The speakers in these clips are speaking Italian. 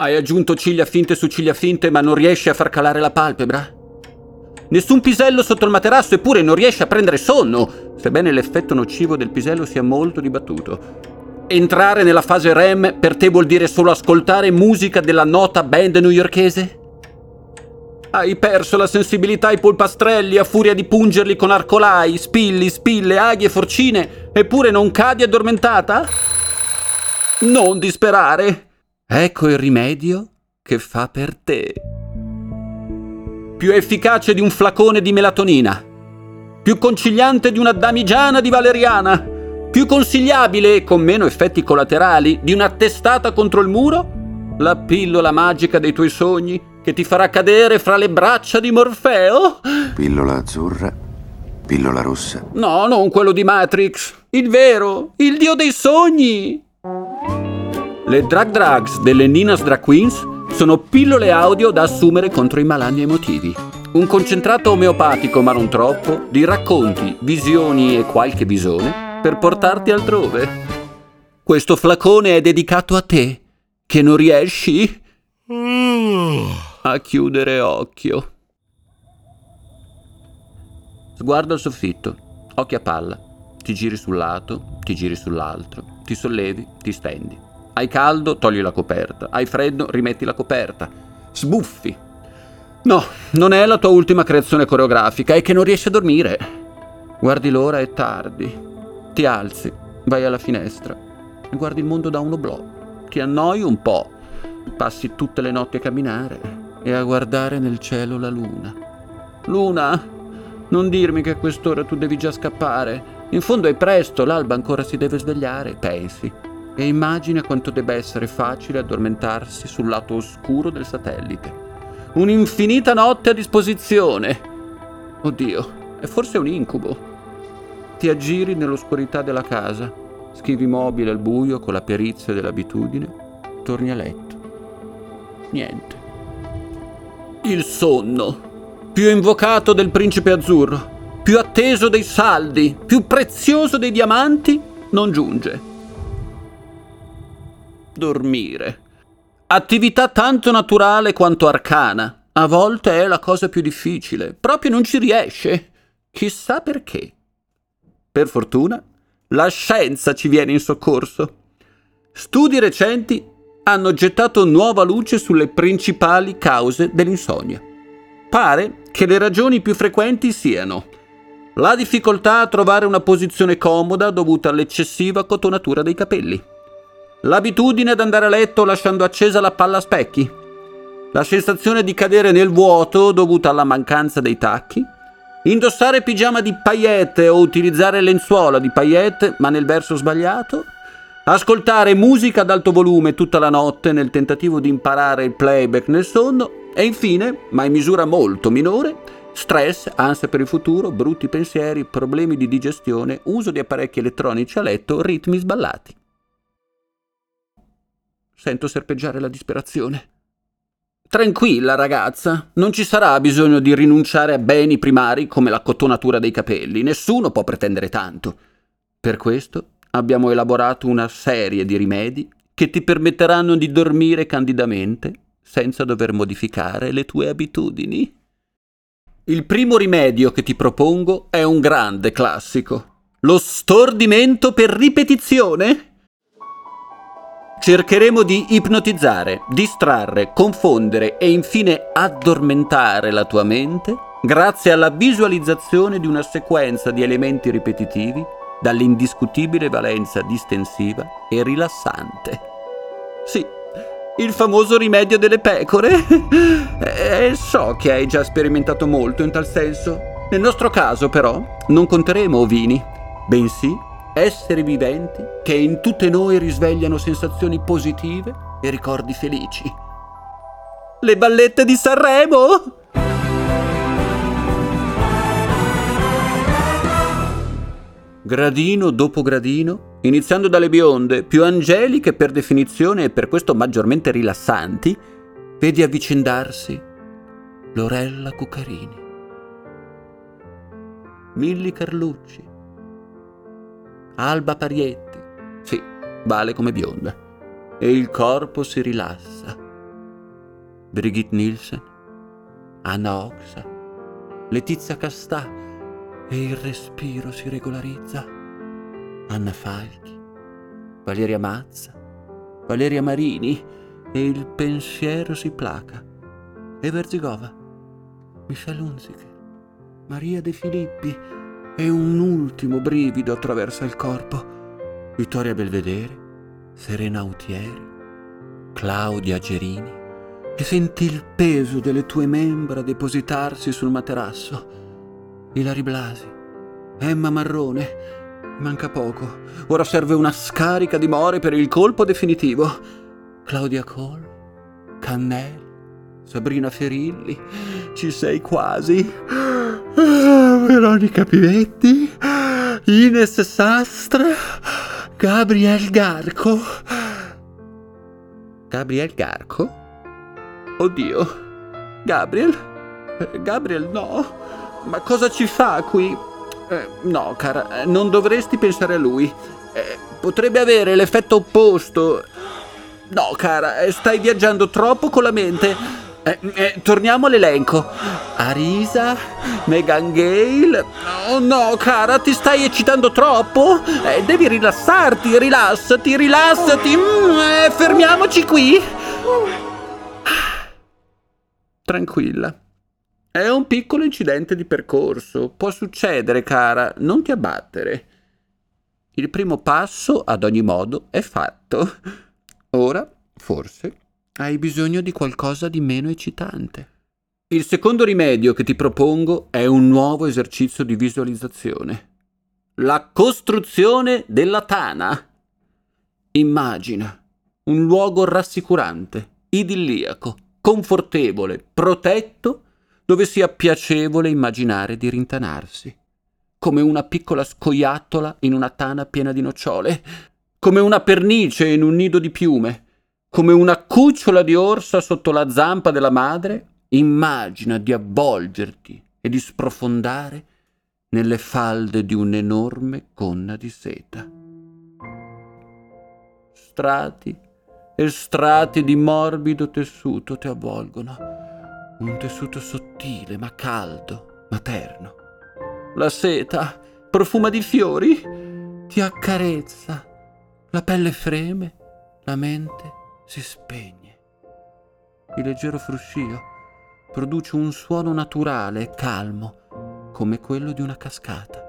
Hai aggiunto ciglia finte, ma non riesci a far calare la palpebra? Nessun pisello sotto il materasso, eppure non riesci a prendere sonno, sebbene l'effetto nocivo del pisello sia molto dibattuto. Entrare nella fase REM per te vuol dire solo ascoltare musica della nota band newyorkese? Hai perso la sensibilità ai polpastrelli a furia di pungerli con arcolai, spilli, spille, aghi e forcine, eppure non cadi addormentata? Non disperare! Ecco il rimedio che fa per te. Più efficace di un flacone di melatonina, più conciliante di una damigiana di valeriana, più consigliabile e con meno effetti collaterali di una testata contro il muro, la pillola magica dei tuoi sogni che ti farà cadere fra le braccia di Morfeo. Pillola azzurra, pillola rossa. No, non quello di Matrix, il vero, il dio dei sogni. Le Drag Drugs delle Nina's Drag Queens sono pillole audio da assumere contro i malanni emotivi. Un concentrato omeopatico, ma non troppo, di racconti, visioni e qualche visone per portarti altrove. Questo flacone è dedicato a te, che non riesci a chiudere occhio. Sguardo al soffitto, occhi a palla. Ti giri sul lato, ti giri sull'altro, ti sollevi, ti stendi. Hai caldo, togli la coperta. Hai freddo, rimetti la coperta. Sbuffi. No, non è la tua ultima creazione coreografica, è che non riesci a dormire. Guardi l'ora, è tardi. Ti alzi, vai alla finestra, guardi il mondo da un oblò, ti annoi un po', passi tutte le notti a camminare e a guardare nel cielo la luna. Luna, non dirmi che a quest'ora tu devi già scappare, in fondo è presto, l'alba ancora si deve svegliare, pensi, e immagina quanto debba essere facile addormentarsi sul lato oscuro del satellite. Un'infinita notte a disposizione. Oddio, è forse un incubo. Ti aggiri nell'oscurità della casa, schivi mobile al buio con la perizia dell'abitudine, torni a letto. Niente. Il sonno, più invocato del principe azzurro, più atteso dei saldi, più prezioso dei diamanti, non giunge. Dormire. Attività tanto naturale quanto arcana, a volte è la cosa più difficile, proprio non ci riesce. Chissà perché. Per fortuna, la scienza ci viene in soccorso. Studi recenti hanno gettato nuova luce sulle principali cause dell'insonnia. Pare che le ragioni più frequenti siano la difficoltà a trovare una posizione comoda dovuta all'eccessiva cotonatura dei capelli, l'abitudine ad andare a letto lasciando accesa la palla a specchi, la sensazione di cadere nel vuoto dovuta alla mancanza dei tacchi, indossare pigiama di paillette o utilizzare lenzuola di paillette, ma nel verso sbagliato, ascoltare musica ad alto volume tutta la notte nel tentativo di imparare il playback nel sonno e infine, ma in misura molto minore, stress, ansia per il futuro, brutti pensieri, problemi di digestione, uso di apparecchi elettronici a letto, ritmi sballati. Sento serpeggiare la disperazione. Tranquilla ragazza, non ci sarà bisogno di rinunciare a beni primari come la cotonatura dei capelli, nessuno può pretendere tanto. Per questo abbiamo elaborato una serie di rimedi che ti permetteranno di dormire candidamente senza dover modificare le tue abitudini. Il primo rimedio che ti propongo è un grande classico, lo stordimento per ripetizione. Cercheremo di ipnotizzare, distrarre, confondere e infine addormentare la tua mente grazie alla visualizzazione di una sequenza di elementi ripetitivi dall'indiscutibile valenza distensiva e rilassante. Sì, il famoso rimedio delle pecore. E so che hai già sperimentato molto in tal senso. Nel nostro caso, però, non conteremo ovini, bensì esseri viventi che in tutte noi risvegliano sensazioni positive e ricordi felici. Le ballette di Sanremo! Gradino dopo gradino, iniziando dalle bionde, più angeliche per definizione e per questo maggiormente rilassanti, vedi avvicendarsi Lorella Cuccarini, Milly Carlucci, Alba Parietti, sì, vale come bionda, e il corpo si rilassa, Brigitte Nielsen, Anna Oxa, Letizia Castà e il respiro si regolarizza. Anna Falchi, Valeria Mazza, Valeria Marini e il pensiero si placa. E Verzigova, Michel Unzicher, Maria De Filippi e un ultimo brivido attraversa il corpo. Vittoria Belvedere, Serena Autieri, Claudia Gerini, e senti il peso delle tue membra depositarsi sul materasso. Ilari Blasi, Emma Marrone, manca poco, ora serve una scarica di more per il colpo definitivo. Claudia Cole, Cannell, Sabrina Ferilli, ci sei quasi. Veronica Pivetti, Ines Sastre, Gabriel Garko. Gabriel Garko? Oddio. Gabriel? Gabriel no. Ma cosa ci fa qui? No, cara, non dovresti pensare a lui. Potrebbe avere l'effetto opposto. No, cara, stai viaggiando troppo con la mente. Torniamo all'elenco. Arisa, Megan Gale. Oh no, cara, ti stai eccitando troppo. Devi rilassarti, rilassati. Fermiamoci qui. Tranquilla. È un piccolo incidente di percorso. Può succedere, cara, non ti abbattere. Il primo passo, ad ogni modo, è fatto. Ora, forse, hai bisogno di qualcosa di meno eccitante. Il secondo rimedio che ti propongo è un nuovo esercizio di visualizzazione. La costruzione della tana. Immagina un luogo rassicurante, idilliaco, confortevole, protetto, dove sia piacevole immaginare di rintanarsi. Come una piccola scoiattola in una tana piena di nocciole, come una pernice in un nido di piume, come una cucciola di orsa sotto la zampa della madre, immagina di avvolgerti e di sprofondare nelle falde di un'enorme gonna di seta. Strati e strati di morbido tessuto ti avvolgono, un tessuto sottile ma caldo, materno. La seta profuma di fiori, ti accarezza, la pelle freme, la mente si spegne. Il leggero fruscio produce un suono naturale e calmo, come quello di una cascata.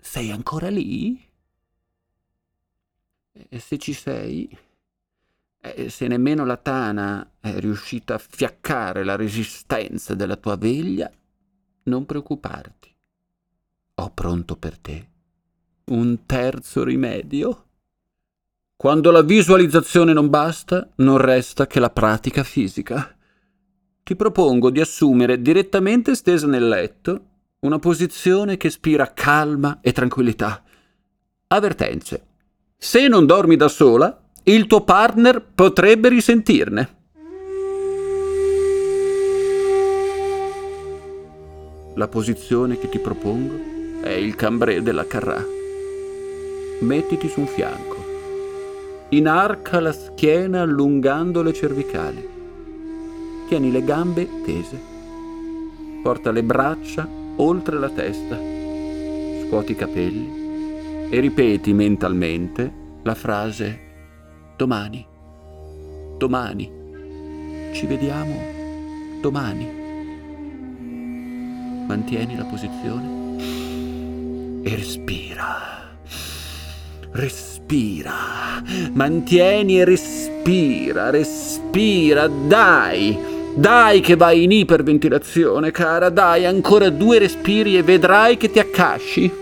Sei ancora lì? E se ci sei... se nemmeno la tana è riuscita a fiaccare la resistenza della tua veglia, non preoccuparti. Ho pronto per te un terzo rimedio. Quando la visualizzazione non basta, non resta che la pratica fisica. Ti propongo di assumere direttamente stesa nel letto una posizione che ispira calma e tranquillità. Avvertenze. Se non dormi da sola, il tuo partner potrebbe risentirne. La posizione che ti propongo è il cambré della carrà. Mettiti su un fianco. Inarca la schiena allungando le cervicali. Tieni le gambe tese. Porta le braccia oltre la testa. Scuoti i capelli e ripeti mentalmente la frase: domani, domani, ci vediamo domani. Mantieni la posizione e respira, mantieni e respira, dai che vai in iperventilazione, cara, dai, ancora 2 respiri e vedrai che ti accasci.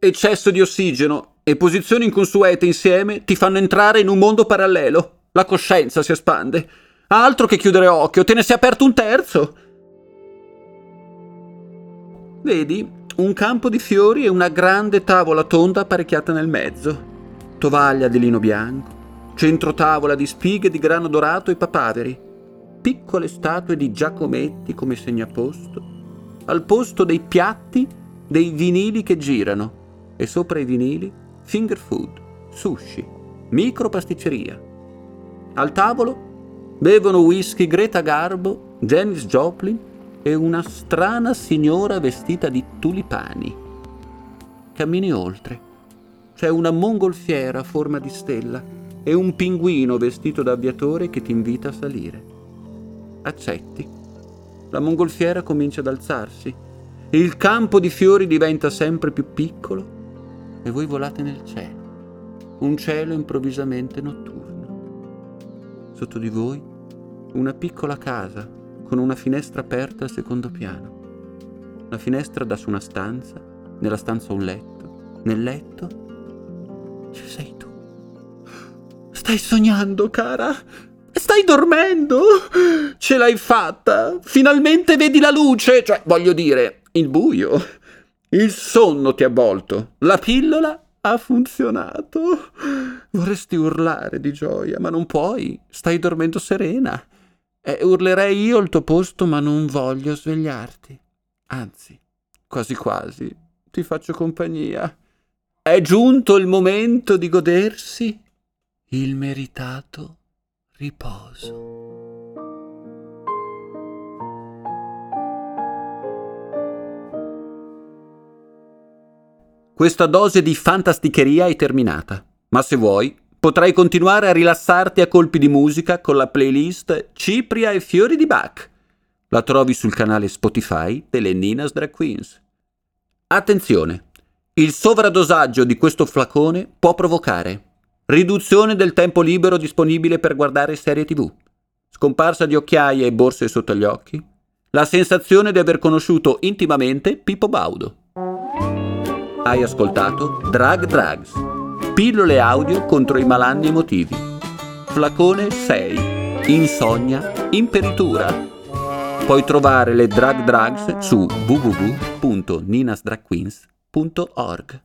Eccesso di ossigeno e posizioni inconsuete insieme ti fanno entrare in un mondo parallelo. La coscienza si espande. Altro che chiudere occhio, te ne sei aperto un terzo. Vedi un campo di fiori e una grande tavola tonda apparecchiata nel mezzo. Tovaglia di lino bianco, centro tavola di spighe di grano dorato e papaveri. piccole statue di Giacometti come segnaposto, al posto dei piatti dei vinili che girano, e sopra i vinili finger food, sushi, micropasticceria. Al tavolo bevono whisky Greta Garbo, James Joplin e una strana signora vestita di tulipani. Cammini oltre. C'è una mongolfiera a forma di stella e un pinguino vestito da aviatore che ti invita a salire. Accetti. La mongolfiera comincia ad alzarsi. Il campo di fiori diventa sempre più piccolo e voi volate nel cielo. Un cielo improvvisamente notturno. Sotto di voi una piccola casa con una finestra aperta al secondo piano. La finestra dà su una stanza, nella stanza un letto. Nel letto ci sei tu. Stai sognando, cara! Stai dormendo! Ce l'hai fatta! Finalmente vedi la luce! Cioè, voglio dire, il buio. Il sonno ti ha avvolto. La pillola ha funzionato. Vorresti urlare di gioia, ma non puoi. Stai dormendo serena. Urlerei io al tuo posto, ma non voglio svegliarti. Anzi, quasi quasi, ti faccio compagnia. È giunto il momento di godersi il meritato riposo. Questa dose di fantasticheria è terminata, ma se vuoi potrai continuare a rilassarti a colpi di musica con la playlist Cipria e fiori di Bach. La trovi sul canale Spotify delle Nina's Drag Queens. Attenzione! Il sovradosaggio di questo flacone può provocare riduzione del tempo libero disponibile per guardare serie TV, scomparsa di occhiaie e borse sotto gli occhi, la sensazione di aver conosciuto intimamente Pippo Baudo. Hai ascoltato Drag Drugs, pillole audio contro i malanni emotivi. Flacone 6, Insonnia Imperitura. Puoi trovare le Drag Drugs su www.ninasdragqueens.org.